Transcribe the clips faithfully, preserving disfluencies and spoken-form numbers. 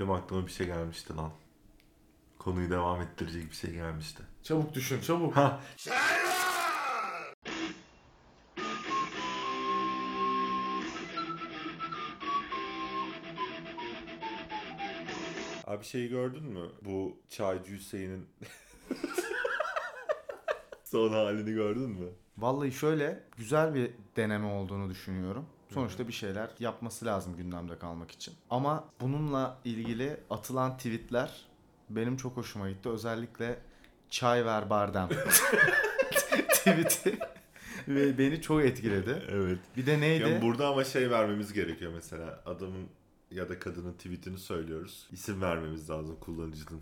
Benim aklıma bir şey gelmişti lan. Konuyu devam ettirecek bir şey gelmişti. Çabuk düşün, çabuk. Ha. Abi şeyi gördün mü? Bu Çaycı Hüseyin'in son halini gördün mü? Vallahi şöyle güzel bir deneme olduğunu düşünüyorum. Sonuçta bir şeyler yapması lazım gündemde kalmak için. Ama bununla ilgili atılan tweetler benim çok hoşuma gitti. Özellikle çay ver bardem tweeti ve beni çok etkiledi. Evet. Bir de neydi? Ya burada ama şey vermemiz gerekiyor mesela. Adamın ya da kadının tweetini söylüyoruz. İsim vermemiz lazım kullanıcının.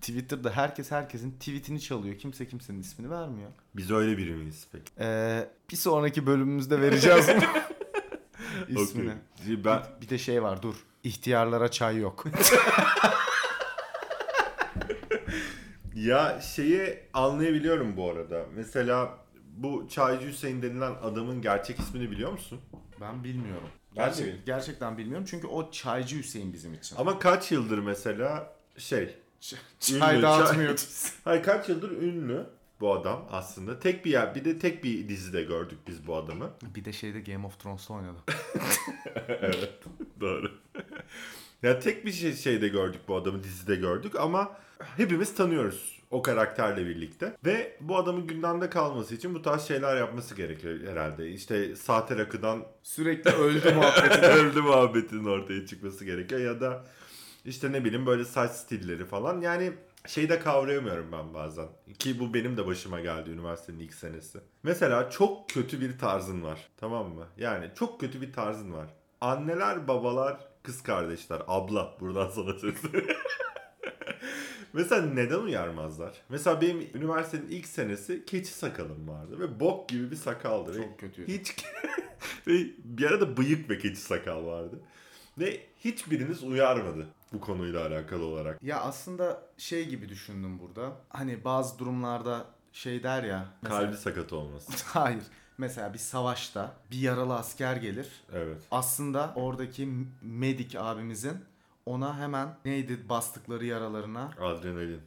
Twitter'da herkes herkesin tweetini çalıyor. Kimse kimsenin ismini vermiyor. Biz öyle biri miyiz peki? Ee, bir sonraki bölümümüzde vereceğiz ismini. Okay. Ben... Bir, bir de şey var dur. İhtiyarlara çay yok. Ya şeyi anlayabiliyorum bu arada. Mesela bu Çaycı Hüseyin denilen adamın gerçek ismini biliyor musun? Ben bilmiyorum. Gerçek, ben gerçekten bilmiyorum çünkü o Çaycı Hüseyin bizim için. Ama kaç yıldır mesela şey... Ç- çay ünlü, dağıtmıyor. Çay... Hayır, kaç yıldır ünlü bu adam aslında. Tek bir yer, bir de tek bir dizide gördük biz bu adamı. Bir de şeyde Game of Thrones'ta oynadı. Evet, doğru. Ya tek bir şey, şeyde gördük bu adamı, dizide gördük ama hepimiz tanıyoruz o karakterle birlikte. Ve bu adamın gündemde kalması için bu tarz şeyler yapması gerekiyor herhalde. İşte sahte rakıdan sürekli öldü muhabbetinin öldü muhabbetinin ortaya çıkması gerekiyor ya da İşte ne bileyim böyle saç stilleri falan. Yani şeyi de kavrayamıyorum ben bazen. Ki bu benim de başıma geldi üniversitenin ilk senesi. Mesela çok kötü bir tarzın var. Tamam mı? Yani çok kötü bir tarzın var. Anneler, babalar, kız kardeşler, abla. Buradan sana sözü. Mesela neden uyarmazlar? Mesela benim üniversitenin ilk senesi keçi sakalım vardı. Ve bok gibi bir sakaldı. Çok kötüydü. Hiç... Bir arada bıyık ve keçi sakal vardı. Ve hiçbiriniz uyarmadı bu konuyla alakalı olarak. Ya aslında şey gibi düşündüm burada. Hani bazı durumlarda şey der ya. Mesela... Kalbi sakat olmasın. Hayır. Mesela bir savaşta bir yaralı asker gelir. Evet. Aslında oradaki medik abimizin ona hemen neydi bastıkları yaralarına? Adrenalin.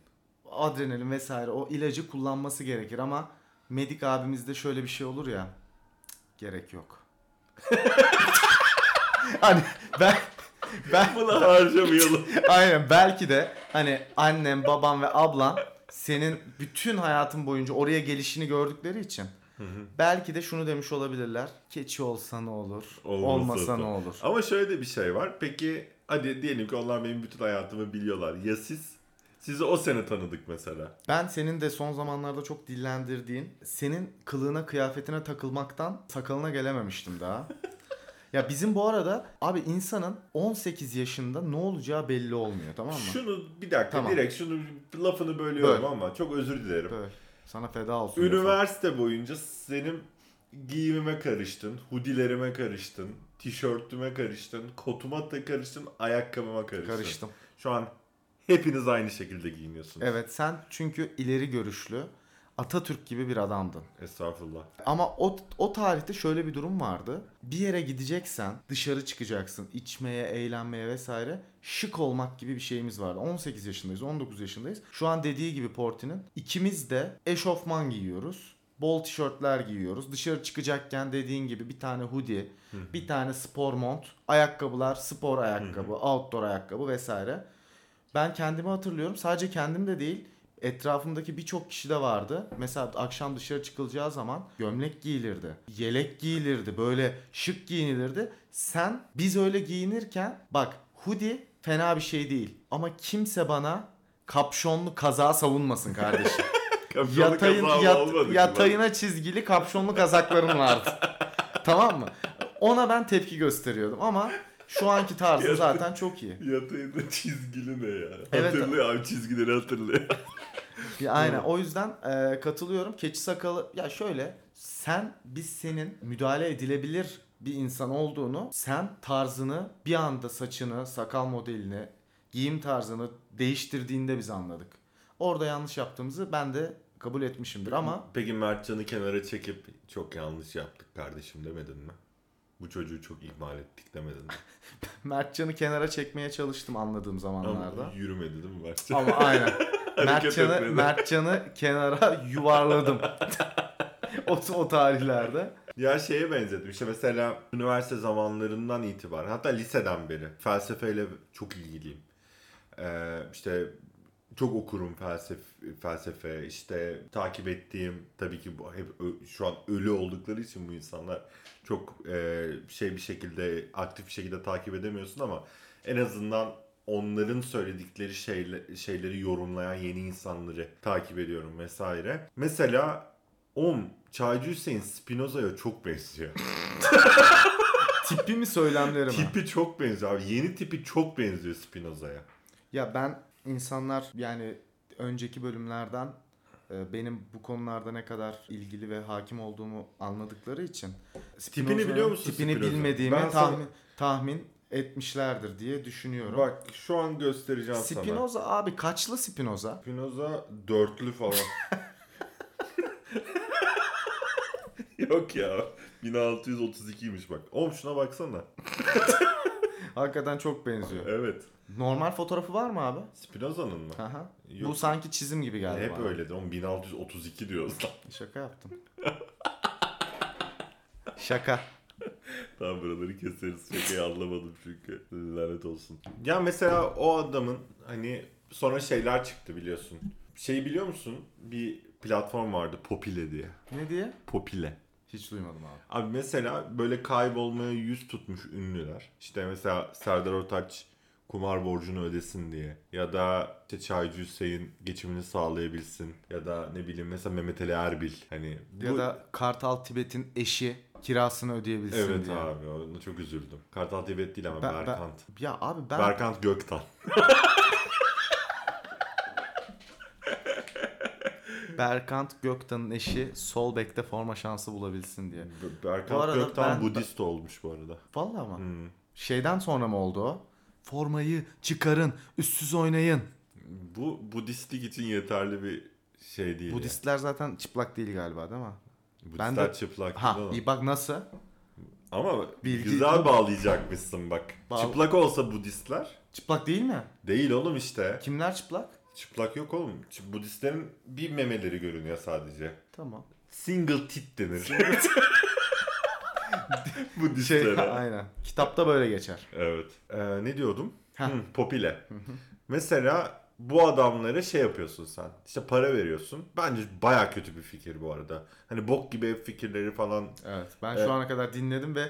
Adrenalin vesaire o ilacı kullanması gerekir ama medik abimizde şöyle bir şey olur ya. Gerek yok. Hani ben ben bunu harcamayalım. Aynen, belki de hani annem, babam ve ablam senin bütün hayatın boyunca oraya gelişini gördükleri için hı hı. belki de şunu demiş olabilirler. Keçi olsa ne olur, olmasa olmasa ne olur. Ama şöyle de bir şey var. Peki hadi diyelim ki onlar benim bütün hayatımı biliyorlar. Ya siz? Sizi o sene tanıdık mesela. Ben senin de son zamanlarda çok dillendirdiğin, senin kılığına, kıyafetine takılmaktan sakalına gelememiştim daha. Ya bizim bu arada abi insanın on sekiz yaşında ne olacağı belli olmuyor, tamam mı? Şunu bir dakika tamam. Direkt şunu lafını bölüyorum böyle. Ama çok özür dilerim. Böyle. Sana feda olsun. Üniversite lafı. Boyunca senin giyimime karıştın, hoodilerime karıştın, tişörtüme karıştın, kotuma da karıştın, ayakkabıma karıştın. Karıştım. Şu an hepiniz aynı şekilde giyiniyorsunuz. Evet, sen çünkü ileri görüşlü Atatürk gibi bir adamdın. Estağfurullah. Ama o, o tarihte şöyle bir durum vardı. Bir yere gideceksen, dışarı çıkacaksın, içmeye, eğlenmeye vesaire, şık olmak gibi bir şeyimiz vardı. on sekiz yaşındayız, on dokuz yaşındayız. Şu an dediği gibi Porti'nin ikimiz de eşofman giyiyoruz. Bol tişörtler giyiyoruz. Dışarı çıkacakken dediğin gibi bir tane hoodie, Hı-hı. bir tane spor mont, ayakkabılar, spor ayakkabı, Hı-hı. outdoor ayakkabı vesaire. Ben kendimi hatırlıyorum. Sadece kendim de değil, etrafımdaki birçok kişi de vardı. Mesela akşam dışarı çıkılacağı zaman gömlek giyilirdi. Yelek giyilirdi. Böyle şık giyinilirdi. Sen biz öyle giyinirken bak hoodie fena bir şey değil. Ama kimse bana kapşonlu kazağı savunmasın kardeşim. Yatayın, yat, yatayına çizgili kapşonlu kazaklarım vardı. Tamam mı? Ona ben tepki gösteriyordum ama... Şu anki tarzı Yata, zaten çok iyi. Yatayında çizgili ne ya? Evet. Hatırlıyor abi, çizgileri hatırlıyor. Aynen, o yüzden e, katılıyorum. Keçi sakalı ya şöyle, sen biz senin müdahale edilebilir bir insan olduğunu, sen tarzını bir anda saçını, sakal modelini, giyim tarzını değiştirdiğinde biz anladık. Orada yanlış yaptığımızı ben de kabul etmişimdir ama. Peki Mertcan'ı kenara çekip çok yanlış yaptık kardeşim demedin mi? bu çocuğu çok ihmal ettik demedin mi? Mertcan'ı kenara çekmeye çalıştım anladığım zamanlarda. Ama yürümedi değil mi Mertcan? Ama aynen. Mertcan'ı, Mertcan'ı kenara yuvarladım. o, o tarihlerde. Ya şeye benzettim işte mesela üniversite zamanlarından itibaren hatta liseden beri felsefeyle çok ilgiliyim. Ee, işte çok okurum felsefe, felsefe işte takip ettiğim tabii ki hep ö- şu an ölü oldukları için bu insanlar çok e, şey bir şekilde aktif bir şekilde takip edemiyorsun ama en azından onların söyledikleri şeyle, şeyleri yorumlayan yeni insanları takip ediyorum vesaire. Mesela Om Çaycı Hüseyin Spinoza'ya çok benziyor. Tipi mi söylemleri mi? Tipi çok benziyor abi. Yeni tipi çok benziyor Spinoza'ya. Ya ben insanlar yani önceki bölümlerden benim bu konularda ne kadar ilgili ve hakim olduğumu anladıkları için tipini biliyor musun? Tipini Spinoza? Bilmediğimi ben tahmin sana... tahmin etmişlerdir diye düşünüyorum. Bak şu an göstereceğim Spinoza sana. Spinoza abi kaçlı Spinoza? Spinoza dörtlü falan. Yok ya. bin altı yüz otuz ikiymiş bak. Oğlum şuna baksana. Hakikaten çok benziyor. Evet. Normal fotoğrafı var mı abi? Spinoza'nın mı? Aha. Yok. Bu sanki çizim gibi geldi. Hep öyledir. Oğlum bin altı yüz otuz iki diyoruz lan. Şaka yaptım. Şaka. Tamam buraları keseriz. Şakayı anlamadım çünkü. Lanet olsun. Ya mesela o adamın hani sonra şeyler çıktı biliyorsun. Şeyi biliyor musun? Bir platform vardı Popile diye. Ne diye? Popile. Hiç duymadım abi. Abi mesela böyle kaybolmaya yüz tutmuş ünlüler. İşte mesela Serdar Ortaç kumar borcunu ödesin diye. Ya da işte Çaycı Hüseyin geçimini sağlayabilsin. Ya da ne bileyim mesela Mehmet Ali Erbil. Hani bu... Ya da Kartal Tibet'in eşi kirasını ödeyebilsin evet diye. Evet abi ona çok üzüldüm. Kartal Tibet değil ama ben, Berkant. Ben... Ya abi ben... Berkant Göktan. Berkant Göktan'ın eşi sol bekte forma şansı bulabilsin diye. Berkant Göktan ben... Budist olmuş bu arada. Vallahi mı? Hmm. Şeyden sonra mı oldu o? Formayı çıkarın, üstsüz oynayın. Bu Budistlik için yeterli bir şey değil. Budistler yani. Zaten çıplak değil galiba değil mi? Budistler ben de... çıplak ha, değil. Ha iyi bak nasıl? Ama bilgi... güzel bağlayacakmışsın bak. Bağ... Çıplak olsa Budistler. Çıplak değil mi? Değil oğlum işte. Kimler çıplak? Çıplak yok oğlum. Budistlerin bir memeleri görünüyor sadece. Tamam. Single tit denir. Budistlere. Şey, aynen. Kitapta böyle geçer. Evet. Ee, ne diyordum? Hı, Popile. Mesela bu adamlara şey yapıyorsun sen. İşte para veriyorsun. Bence baya kötü bir fikir bu arada. Hani bok gibi fikirleri falan. Evet. Ben evet. Şu ana kadar dinledim ve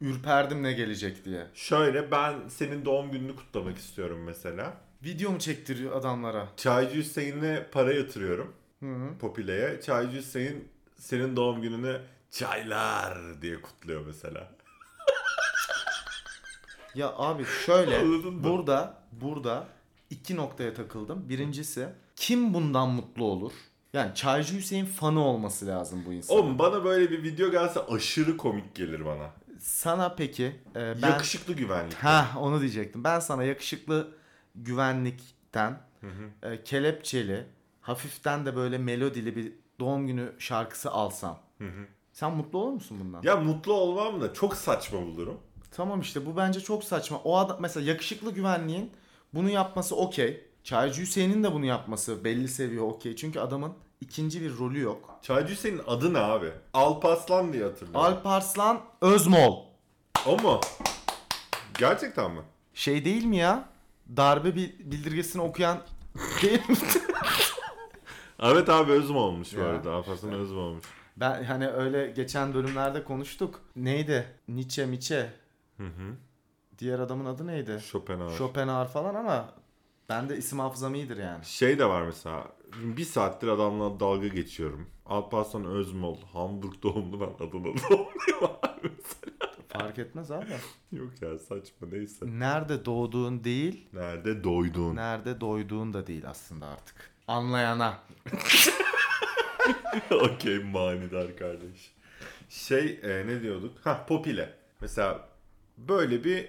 ürperdim ne gelecek diye. Şöyle ben senin doğum gününü kutlamak istiyorum mesela. Video mu çektiriyor adamlara? Çaycı Hüseyin'e para yatırıyorum. Hı-hı. Popile'ye. Çaycı Hüseyin senin doğum gününü çaylar diye kutluyor mesela. Ya abi şöyle burada burada iki noktaya takıldım. Birincisi kim bundan mutlu olur? Yani Çaycı Hüseyin fanı olması lazım bu insan. Oğlum bana böyle bir video gelse aşırı komik gelir bana. Sana peki e, ben... yakışıklı güvenlik. Ha onu diyecektim. Ben sana yakışıklı güvenlikten hı hı. E, kelepçeli hafiften de böyle melodili bir doğum günü şarkısı alsam. Hı hı. Sen mutlu olur musun bundan? Ya mutlu olmam da çok saçma bulurum. Tamam işte bu bence çok saçma. O adam mesela yakışıklı güvenliğin bunu yapması okey. Çaycı Hüseyin'in de bunu yapması belli seviye okey. Çünkü adamın ikinci bir rolü yok. Çaycı Hüseyin'in adı ne abi? Alparslan diye hatırlıyorum. Alparslan Özmol. O mu? Gerçekten mi? Şey değil mi ya? Darbe bildirgesini okuyan değil mi? Evet abi Özmol olmuş bu arada. Alparslan işte. Özmol olmuş. Ben hani öyle geçen bölümlerde konuştuk. Neydi? Nietzsche, Miçe. Hı hı. Diğer adamın adı neydi? Schopenhauer. Schopenhauer falan ama ben de isim hafızam iyidir yani. Şey de var mesela. Bir saattir adamla dalga geçiyorum. Alparslan Özmol. Hamburg doğumlu ben adına doğumluyum abi mesela. Fark etmez abi. Yok ya saçma neyse. Nerede doğduğun değil. Nerede doyduğun. Nerede doyduğun da değil aslında artık. Anlayana. Okey manidar kardeş. Şey e, ne diyorduk? Ha Popile. Mesela böyle bir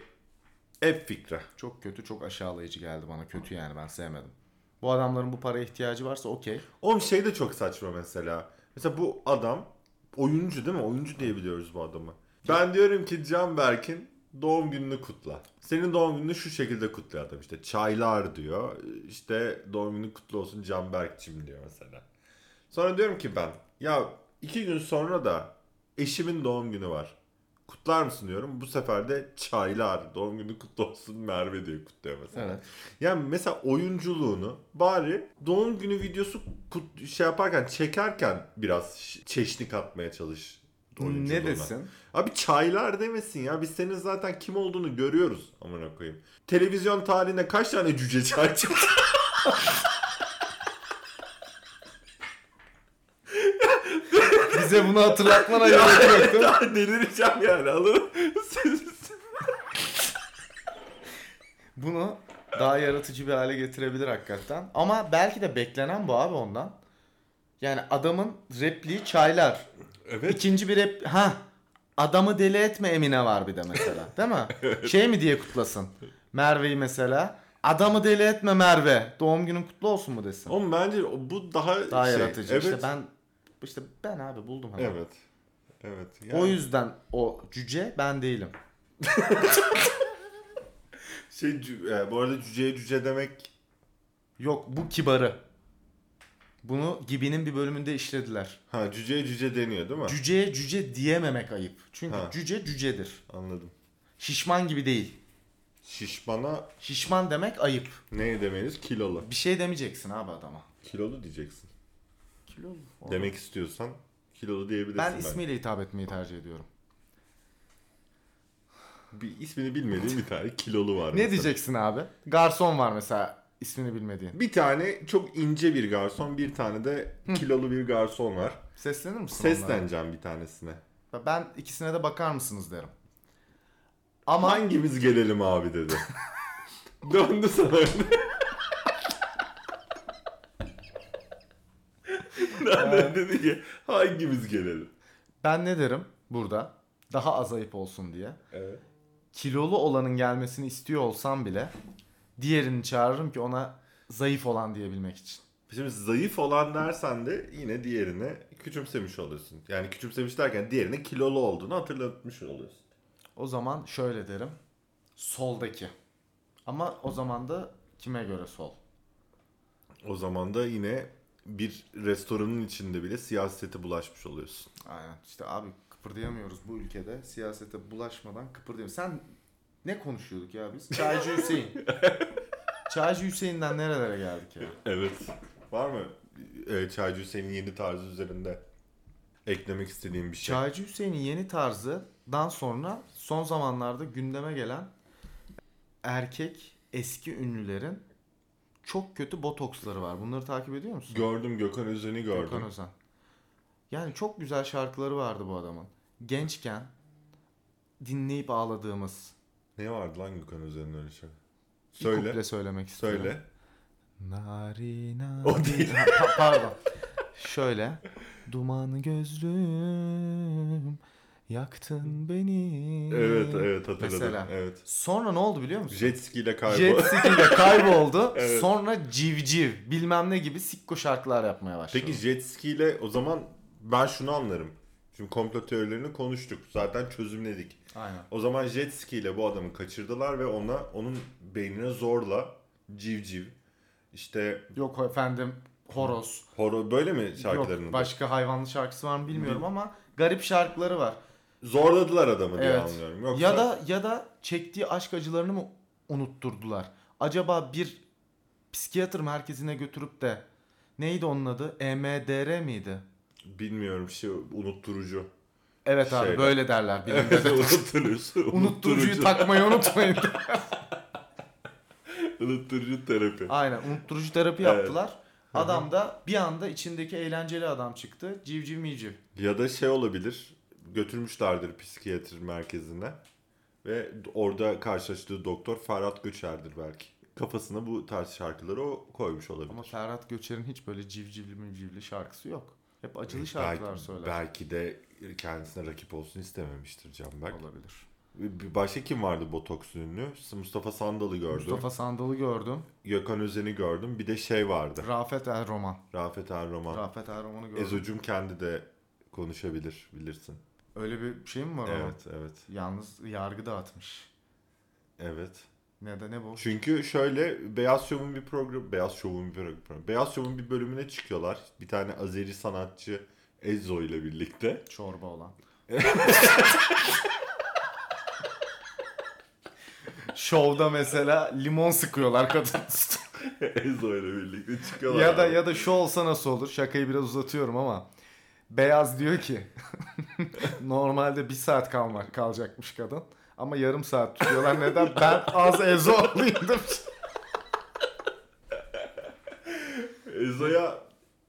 app fikri. Çok kötü, çok aşağılayıcı geldi bana. Kötü yani ben sevmedim. Bu adamların bu paraya ihtiyacı varsa okey. Oğlum şey de çok saçma mesela. Mesela bu adam oyuncu değil mi? Oyuncu diyebiliyoruz bu adamı. Ben diyorum ki Canberk'in doğum gününü kutla. Senin doğum gününü şu şekilde kutla adam işte. Çaylar diyor. İşte doğum günü kutlu olsun Canberk'cim diyor mesela. Sonra diyorum ki ben ya iki gün sonra da eşimin doğum günü var. Kutlar mısın diyorum. Bu sefer de çaylar doğum günü kutlu olsun Merve diye kutluyor mesela. Evet. Yani mesela oyunculuğunu bari doğum günü videosu kut- şey yaparken çekerken biraz çeşitlik atmaya çalış. Ne desin? Abi çaylar demesin ya. Biz senin zaten kim olduğunu görüyoruz amına koyayım. Televizyon tarihinde kaç tane cüce çay çıktı? Bize bunu hatırlatmana gerek yoktu. Ya delireceğim yani. Alın. Bunu daha yaratıcı bir hale getirebilir hakikaten. Ama belki de beklenen bu abi ondan. Yani adamın repliği çaylar. Evet. İkinci bir rep... Ha, adamı deli etme Emine var bir de mesela. Değil mi? Evet. Şey mi diye kutlasın? Merve'yi mesela. Adamı deli etme Merve. Doğum günün kutlu olsun mu desin? Oğlum bence bu daha, daha şey. Yaratıcı. Evet. İşte ben... İşte ben abi buldum. Hani. Evet. Evet. Yani... O yüzden o cüce ben değilim. şey e, bu arada cüceye cüce demek... Yok bu kibarı. Bunu Gibi'nin bir bölümünde işlediler. Ha cüceye cüce deniyor değil mi? Cüceye cüce diyememek ayıp. Çünkü ha. Cüce cücedir. Anladım. Şişman gibi değil. Şişmana... Şişman demek ayıp. Ne demeliyiz? Kilolu. Bir şey demeyeceksin abi adama. Kilolu diyeceksin. Kilolu. Demek istiyorsan kilolu diyebilirsin. Ben ismiyle ben. hitap etmeyi tercih ediyorum. Bir ismini bilmediğim bir tane kilolu var. Ne mesela. Diyeceksin abi? Garson var mesela. İsmini bilmediğin. Bir tane çok ince bir garson, bir tane de kilolu bir garson var. Seslenir misin? Sesleneceğim onlara? Bir tanesine. Ben ikisine de bakar mısınız derim. Ama hangimiz gelelim abi dedi. Döndü sana öyle. Nereden dedi ki hangimiz gelelim? Ben ne derim burada? Daha az ayıp olsun diye. Evet. Kilolu olanın gelmesini istiyor olsam bile... Diğerini çağırırım ki ona zayıf olan diyebilmek için. Şimdi zayıf olan dersen de yine diğerini küçümsemiş oluyorsun. Yani küçümsemiş derken diğerine kilolu olduğunu hatırlatmış oluyorsun. O zaman şöyle derim. Soldaki. Ama o zaman da kime göre sol? O zaman da yine bir restoranın içinde bile siyasete bulaşmış oluyorsun. Aynen. İşte abi kıpırdayamıyoruz bu ülkede. Siyasete bulaşmadan kıpırdayamıyoruz. Sen... Ne konuşuyorduk ya biz? Çaycı Hüseyin. Çaycı Hüseyin'den nerelere geldik ya? Evet. Var mı e, Çaycı Hüseyin'in yeni tarzı üzerinde eklemek istediğim bir şey? Çaycı Hüseyin'in yeni tarzından sonra son zamanlarda gündeme gelen erkek eski ünlülerin çok kötü botoksları var. Bunları takip ediyor musun? Gördüm. Gökhan Özen'i gördüm. Gökhan Özen. Yani çok güzel şarkıları vardı bu adamın. Gençken dinleyip ağladığımız... Ne vardı lan Gökhan Özen'in öyle şarkı? Söyle. Bir kuple söylemek istiyorum. Söyle. Nari nari. O değil. Pardon. Şöyle. Duman gözlüm yaktın beni. Evet evet hatırladım. Mesela. Evet. Sonra ne oldu biliyor musun? Jet ski ile kayboldu. Jet ski ile kayboldu. Evet. Sonra civciv bilmem ne gibi sikko şarkılar yapmaya başladı. Peki jet ski ile o zaman ben şunu anlarım. Şimdi komplo teorilerini konuştuk. Zaten çözümledik. Aynen. O zaman jet ski ile bu adamı kaçırdılar ve ona onun beynine zorla civciv işte... Yok efendim horoz. Horoz böyle mi şarkılarının? Yok başka hayvanlı şarkısı var mı bilmiyorum ama garip şarkıları var. Zorladılar adamı evet. Diye anlıyorum. Yoksa... Ya da ya da çektiği aşk acılarını mı unutturdular? Acaba bir psikiyatr merkezine götürüp de neydi onun adı? E M D R miydi? Bilmiyorum şey unutturucu. Evet abi şeyler. Böyle derler. Evet, unutturucu. Unutturucuyu takmayı unutmayın. Unutturucu terapi. Aynen unutturucu terapi evet. Yaptılar. Adam da bir anda içindeki eğlenceli adam çıktı. Civciv miciv. Ya da şey olabilir. Götürmüşlerdir psikiyatri merkezine. Ve orada karşılaştığı doktor Ferhat Göçer'dir belki. Kafasına bu tarz şarkıları o koymuş olabilir. Ama Ferhat Göçer'in hiç böyle civcivli micivli şarkısı yok. Hep acılı şarkılar belki, söyler. Belki de kendisine rakip olsun istememiştir Canberk. Olabilir. Başka kim vardı botoks ünlü? Mustafa Sandal'ı gördüm. Mustafa Sandal'ı gördüm. Gökhan Özen'i gördüm. Bir de şey vardı. Rafet El Roman. Rafet El Roman. Rafet El Roman'ı gördüm. Ezocuğum kendi de konuşabilir bilirsin. Öyle bir şey mi var? Evet, ama? Evet. Yalnız yargı dağıtmış. Evet. Ne de ne bu? Çünkü şöyle Beyaz Şov'un bir programı, Beyaz Şov'un bir programı, Beyaz Şov'un bir bölümüne çıkıyorlar. Bir tane Azeri sanatçı Ezo ile birlikte. Çorba olan. Şovda mesela limon sıkıyorlar kadın. Ezo ile birlikte çıkıyorlar. Ya da ya da şu olsa nasıl olur? Şakayı biraz uzatıyorum ama Beyaz diyor ki normalde bir saat kalmak kalacakmış kadın. Ama yarım saat tutuyorlar. Neden? Ben az Ezo olayım demiş. Ezo'ya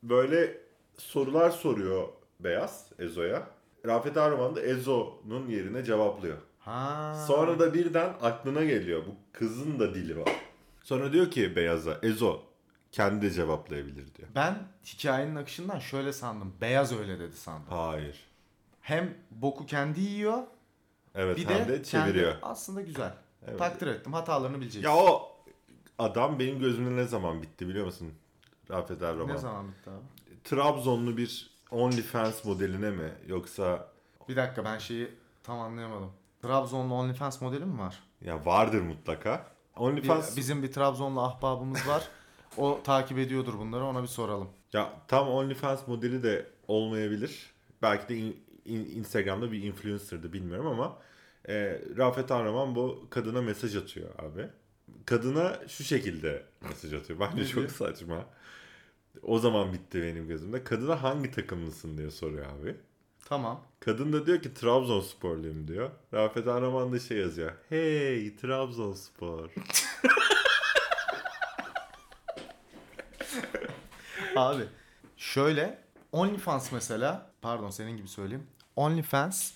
böyle sorular soruyor Beyaz Ezo'ya. Rafet El Roman da Ezo'nun yerine cevaplıyor. Ha. Sonra da birden aklına geliyor. Bu kızın da dili var. Sonra diyor ki Beyaz'a Ezo kendi de cevaplayabilir diyor. Ben hikayenin akışından şöyle sandım. Beyaz öyle dedi sandım. Hayır. Hem boku kendi yiyor. Evet, bir hem de, de çeviriyor. Aslında güzel. Evet. Takdir ettim. Hatalarını bileceksin. Ya o adam benim gözümde ne zaman bitti biliyor musun? Rafet El Roman. Ne zaman bitti abi? Trabzonlu bir Onlyfans modeline mi yoksa... Bir dakika ben şeyi tam anlayamadım. Trabzonlu Onlyfans modeli mi var? Ya vardır mutlaka. Onlyfans... Bir, bizim bir Trabzonlu ahbabımız var. O takip ediyordur bunları. Ona bir soralım. Ya tam Onlyfans modeli de olmayabilir. Belki de... In... Instagram'da bir influencer'dı bilmiyorum ama e, Rafet El Roman bu kadına mesaj atıyor abi. Kadına şu şekilde mesaj atıyor. Bence çok saçma. O zaman bitti benim gözümde. Kadına hangi takımlısın diye soruyor abi. Tamam. Kadın da diyor ki Trabzonsporluyum diyor. Rafet El Roman da şey yazıyor. Hey Trabzonspor. Abi şöyle Onlyfans mesela pardon senin gibi söyleyeyim. Onlyfans.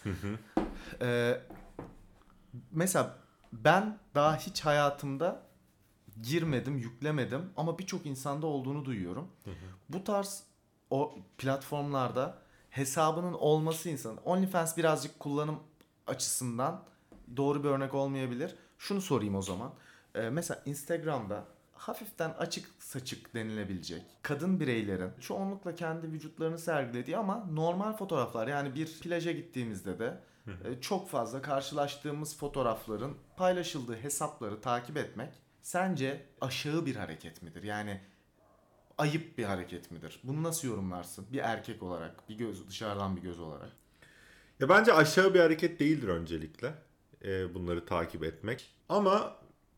ee, mesela ben daha hiç hayatımda girmedim, yüklemedim ama birçok insanda olduğunu duyuyorum. Bu tarz o platformlarda hesabının olması insanın. Onlyfans birazcık kullanım açısından doğru bir örnek olmayabilir. Şunu sorayım o zaman. Ee, mesela Instagram'da hafiften açık saçık denilebilecek kadın bireylerin çoğunlukla kendi vücutlarını sergilediği ama normal fotoğraflar yani bir plaja gittiğimizde de çok fazla karşılaştığımız fotoğrafların paylaşıldığı hesapları takip etmek sence aşağı bir hareket midir? Yani ayıp bir hareket midir? Bunu nasıl yorumlarsın? Bir erkek olarak, bir göz dışarıdan bir göz olarak. Ya bence aşağı bir hareket değildir öncelikle bunları takip etmek ama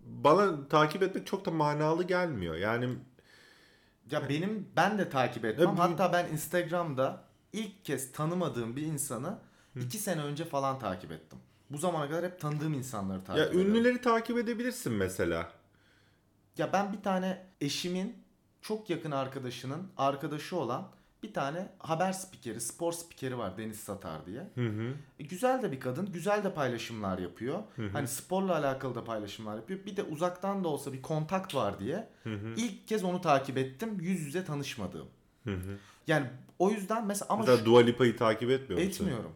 bana takip etmek çok da manalı gelmiyor. Yani ya benim ben de takip etmem. E, Hatta ben Instagram'da ilk kez tanımadığım bir insanı iki sene önce falan takip ettim. Bu zamana kadar hep tanıdığım insanları takip ettim. Ya ederim. Ünlüleri takip edebilirsin mesela. Ya ben bir tane eşimin çok yakın arkadaşının arkadaşı olan bir tane haber spikeri, spor spikeri var Deniz Satar diye. Hı hı. E, güzel de bir kadın, güzel de paylaşımlar yapıyor. Hı hı. Hani sporla alakalı da paylaşımlar yapıyor. Bir de uzaktan da olsa bir kontakt var diye. Hı hı. İlk kez onu takip ettim. Yüz yüze tanışmadığım. Hı hı. Yani o yüzden mesela... ama mesela şu, Dua Lipa'yı takip etmiyor musun? Etmiyorum.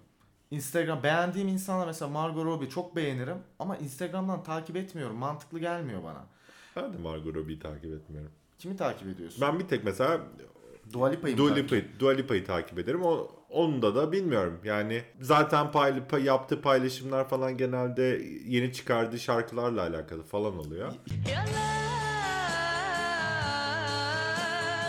Instagram beğendiğim insanlar mesela Margot Robbie çok beğenirim. Ama Instagram'dan takip etmiyorum. Mantıklı gelmiyor bana. Ben de Margot Robbie'yi takip etmiyorum. Kimi takip ediyorsun? Ben bir tek mesela... Dua Lipa'yı Dua Lipa'yı, Dua Lipa'yı takip ederim. O, onda da bilmiyorum. Yani zaten pay, pay, yaptığı paylaşımlar falan genelde yeni çıkardığı şarkılarla alakalı falan oluyor.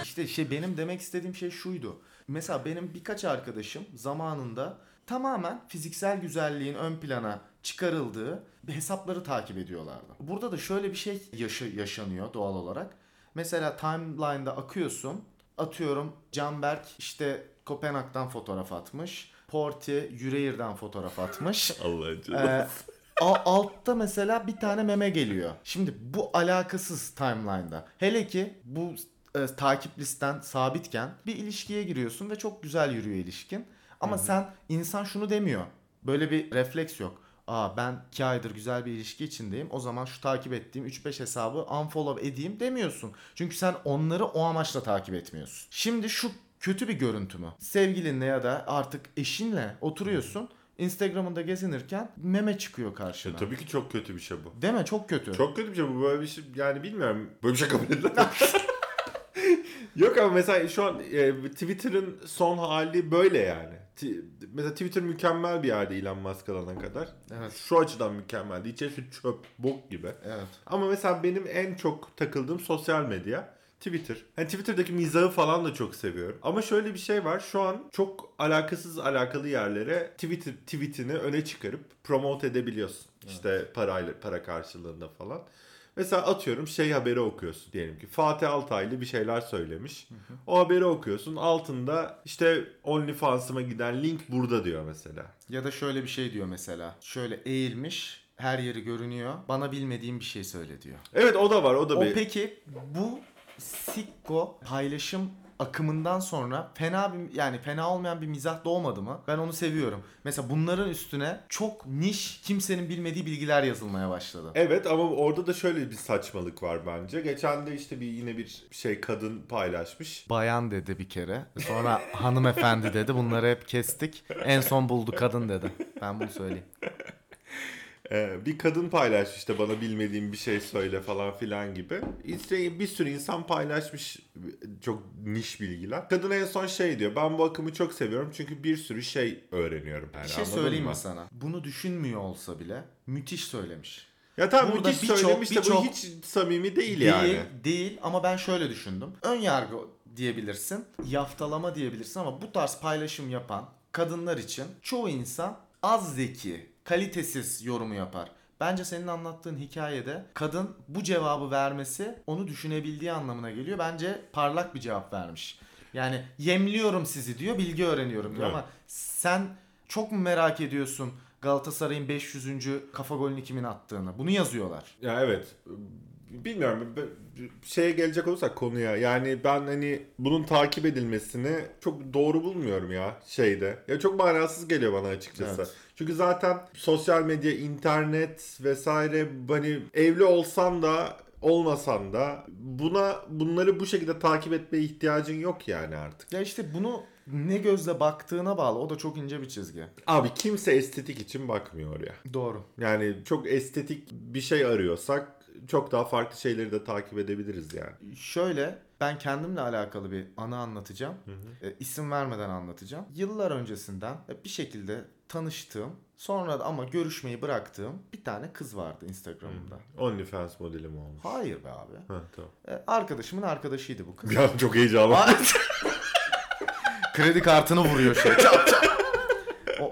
İşte şey benim demek istediğim şey şuydu. Mesela benim birkaç arkadaşım zamanında tamamen fiziksel güzelliğin ön plana çıkarıldığı hesapları takip ediyorlardı. Burada da şöyle bir şey yaşa, yaşanıyor doğal olarak. Mesela timeline'da akıyorsun. Atıyorum Canberk işte Kopenhag'dan fotoğraf atmış. Porti Yüreğir'den fotoğraf atmış. Allah'ın canım. Altta mesela bir tane meme geliyor. Şimdi bu alakasız timeline'da. Hele ki bu e, takip listen sabitken bir ilişkiye giriyorsun ve çok güzel yürüyor ilişkin. Ama hı-hı, sen insan şunu demiyor. Böyle bir refleks yok. Aa ben iki aydır güzel bir ilişki içindeyim. O zaman şu takip ettiğim üç beş hesabı unfollow edeyim demiyorsun. Çünkü sen onları o amaçla takip etmiyorsun. Şimdi şu kötü bir görüntü mü? Sevgilinle ya da artık eşinle oturuyorsun. Instagram'ında gezinirken meme çıkıyor karşına. E, tabii ki çok kötü bir şey bu. Değil mi? Çok kötü. Çok kötü bir şey bu. Böyle bir şey yani bilmiyorum. Böyle bir şey kabul edilir. Yok ama mesela şu an e, Twitter'ın son hali böyle yani. T- mesela Twitter mükemmel bir yerde Elon Musk alana kadar. Evet. Şu açıdan mükemmeldi. İçerisi çöp, bok gibi. Evet. Ama mesela benim en çok takıldığım sosyal medya Twitter. Hani Twitter'daki mizahı falan da çok seviyorum. Ama şöyle bir şey var. Şu an çok alakasız alakalı yerlere Twitter tweetini öne çıkarıp promote edebiliyorsun. Evet. İşte parayla, para karşılığında falan. Mesela atıyorum şey haberi okuyorsun diyelim ki Fatih Altaylı bir şeyler söylemiş. Hı hı. O haberi okuyorsun, altında işte Onlyfans'ıma giden link burada diyor mesela. Ya da şöyle bir şey diyor mesela. Şöyle eğilmiş, her yeri görünüyor. Bana bilmediğim bir şey söyle diyor. Evet, o da var, o da o bir. O peki bu sikko paylaşım akımından sonra fena bir, yani fena olmayan bir mizah doğmadı mı? Ben onu seviyorum. Mesela bunların üstüne çok niş, kimsenin bilmediği bilgiler yazılmaya başladı. Evet, ama orada da şöyle bir saçmalık var bence. Geçen de işte bir yine bir şey kadın paylaşmış. Bayan dedi bir kere. Sonra hanımefendi dedi. Bunları hep kestik. En son buldu kadın dedi. Ben bunu söyleyeyim. Bir kadın paylaşmış işte bana bilmediğim bir şey söyle falan filan gibi. Bir sürü insan paylaşmış çok niş bilgiler. Kadın en son şey diyor, ben bu akımı çok seviyorum çünkü bir sürü şey öğreniyorum. Yani bir şey söyleyeyim mi sana? Bunu düşünmüyor olsa bile müthiş söylemiş. Ya tamam, burada müthiş söylemiş de bu hiç samimi değil, değil yani. Değil ama ben şöyle düşündüm. Ön yargı diyebilirsin, yaftalama diyebilirsin ama bu tarz paylaşım yapan kadınlar için çoğu insan az zeki, kalitesiz yorumu yapar. Bence senin anlattığın hikayede kadın bu cevabı vermesi onu düşünebildiği anlamına geliyor. Bence parlak bir cevap vermiş. Yani yemliyorum sizi diyor, bilgi öğreniyorum diyor. Evet. Ama sen çok mu merak ediyorsun Galatasaray'ın beş yüzüncü kafa golünü kimin attığını? Bunu yazıyorlar. Ya evet. Bilmiyorum, şeye gelecek olursak konuya, yani ben hani bunun takip edilmesini çok doğru bulmuyorum ya şeyde. Ya çok manasız geliyor bana açıkçası. Evet. Çünkü zaten sosyal medya, internet vesaire, hani evli olsan da olmasan da buna, bunları bu şekilde takip etmeye ihtiyacın yok yani artık. Ya işte bunu ne gözle baktığına bağlı. O da çok ince bir çizgi. Abi kimse estetik için bakmıyor oraya. Doğru. Yani çok estetik bir şey arıyorsak çok daha farklı şeyleri de takip edebiliriz yani. Şöyle, ben kendimle alakalı bir anı anlatacağım. Hı hı. E, isim vermeden anlatacağım. Yıllar öncesinden bir şekilde tanıştığım, sonra da ama görüşmeyi bıraktığım bir tane kız vardı Instagram'ımda. Onlyfans modeli mi olmuş? Hayır be abi. Ha, tamam. E, arkadaşımın arkadaşıydı bu kız. Ya çok heyecanlı. Kredi kartını vuruyor şey. Çap çap. O,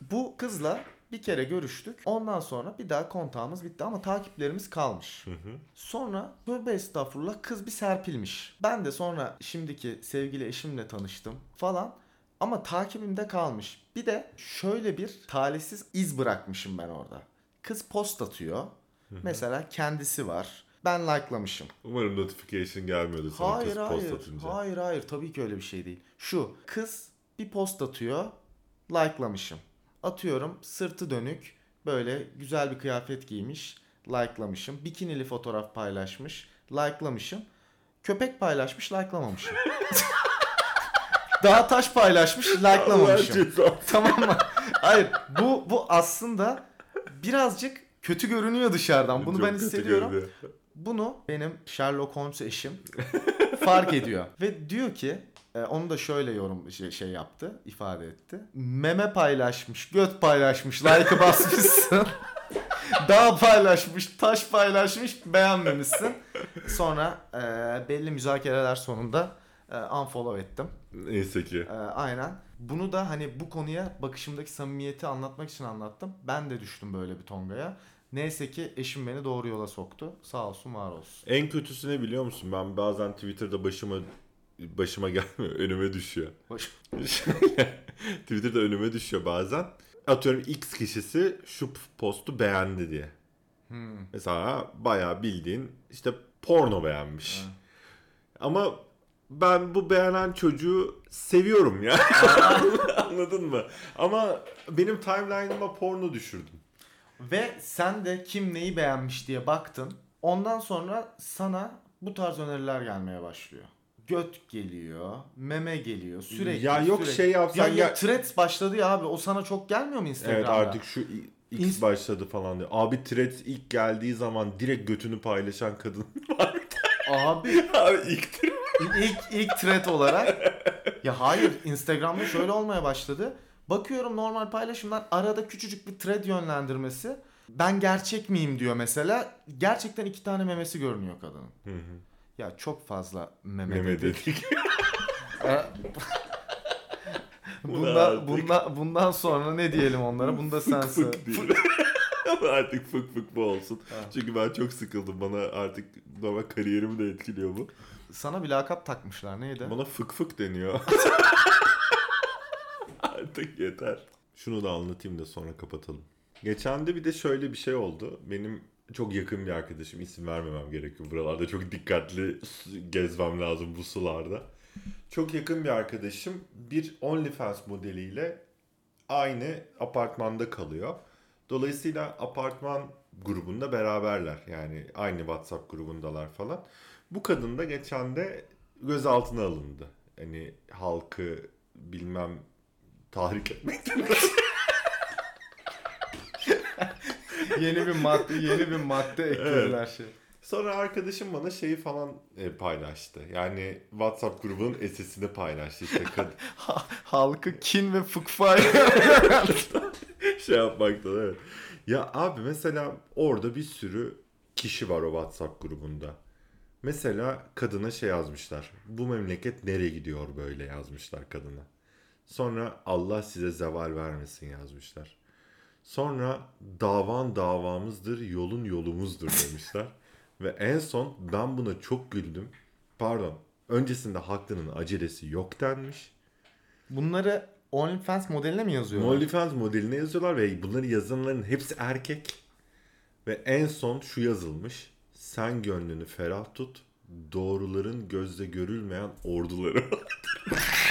bu kızla bir kere görüştük. Ondan sonra bir daha kontağımız bitti ama takiplerimiz kalmış. Hı hı. Sonra tövbe estağfurullah kız bir serpilmiş. Ben de sonra şimdiki sevgili eşimle tanıştım falan ama takibimde kalmış. Bir de şöyle bir talihsiz iz bırakmışım ben orada. Kız post atıyor. Hı hı. Mesela kendisi var. Ben likelamışım. Umarım notification gelmiyordu sana hayır, kız hayır, post atınca. Hayır hayır tabii ki öyle bir şey değil. Şu kız bir post atıyor. Likelamışım. Atıyorum sırtı dönük, böyle güzel bir kıyafet giymiş, likelamışım. Bikinili fotoğraf paylaşmış, likelamışım. Köpek paylaşmış, likelamamışım. Dağ taş paylaşmış, likelamamışım. Tamam mı? Hayır, bu bu aslında birazcık kötü görünüyor dışarıdan. Bunu çok ben hissediyorum. Bunu benim Sherlock Holmes eşim fark ediyor. Ve diyor ki, onu da şöyle yorum şey, şey yaptı, ifade etti. Meme paylaşmış, göt paylaşmış, like'ı basmışsın. Dağ paylaşmış, taş paylaşmış, beğenmemişsin. Sonra e, belli müzakereler sonunda e, unfollow ettim. Neyse ki. E, aynen. Bunu da hani bu konuya bakışımdaki samimiyeti anlatmak için anlattım. Ben de düştüm böyle bir tongaya. Neyse ki eşim beni doğru yola soktu. Sağ olsun, var olsun. En kötüsü ne biliyor musun? Ben bazen Twitter'da başıma... Başıma gelmiyor. Önüme düşüyor. Twitter'da önüme düşüyor bazen. Atıyorum X kişisi şu postu beğendi diye. Hmm. Mesela bayağı bildiğin işte porno beğenmiş. Hmm. Ama ben bu beğenen çocuğu seviyorum ya. Anladın mı? Ama benim timeline'ıma porno düşürdüm. Ve sen de kim neyi beğenmiş diye baktın. Ondan sonra sana bu tarz öneriler gelmeye başlıyor. Göt geliyor, meme geliyor sürekli. Ya yok sürekli. Şey yapsan ya, ya... Threads başladı ya abi, o sana çok gelmiyor mu Instagram'da? Evet, artık şu X İnst- başladı falan diyor. Abi Threads ilk geldiği zaman direkt götünü paylaşan kadın var. Abi. Abi ilk, ilk, ilk Thread olarak Ya hayır, Instagram'da şöyle olmaya başladı. Bakıyorum normal paylaşımlar, arada küçücük bir thread yönlendirmesi. Ben gerçek miyim diyor mesela. Gerçekten iki tane memesi görünüyor kadının. Hı hı. Ya çok fazla meme, meme dedik. dedik. bundan, bundan, bundan sonra ne diyelim onlara? Bunu da sen söyle. Artık fık fık bu olsun. Ha. Çünkü ben çok sıkıldım. Bana artık normal kariyerimi de etkiliyor bu. Sana bir lakap takmışlar. Neydi? Bana fık fık deniyor. Artık yeter. Şunu da anlatayım da sonra kapatalım. Geçen de bir de şöyle bir şey oldu. Benim çok yakın bir arkadaşım, isim vermemem gerekiyor. Buralarda çok dikkatli gezmem lazım bu sularda. Çok yakın bir arkadaşım bir Onlyfans modeliyle aynı apartmanda kalıyor. Dolayısıyla apartman grubunda beraberler. Yani aynı WhatsApp grubundalar falan. Bu kadın da geçen de gözaltına alındı. Hani halkı bilmem tahrik etmekten. Yeni bir madde, yeni bir madde eklediler, evet. Şey. Sonra arkadaşım bana şeyi falan paylaştı. Yani WhatsApp grubunun esesini paylaştı. İşte kad- halkı kin ve fıkfa şey yapmaktan, evet. Ya abi mesela orada bir sürü kişi var o WhatsApp grubunda. Mesela kadına şey yazmışlar. Bu memleket nereye gidiyor böyle yazmışlar kadına. Sonra Allah size zeval vermesin yazmışlar. Sonra davan davamızdır, yolun yolumuzdur demişler. Ve en son ben buna çok güldüm. Pardon, öncesinde haklının acelesi yok denmiş. Bunları Onlyfans modeline mi yazıyorlar? Onlyfans modeline yazıyorlar ve bunları yazanların hepsi erkek. Ve en son şu yazılmış. Sen gönlünü ferah tut, doğruların gözle görülmeyen orduları vardır.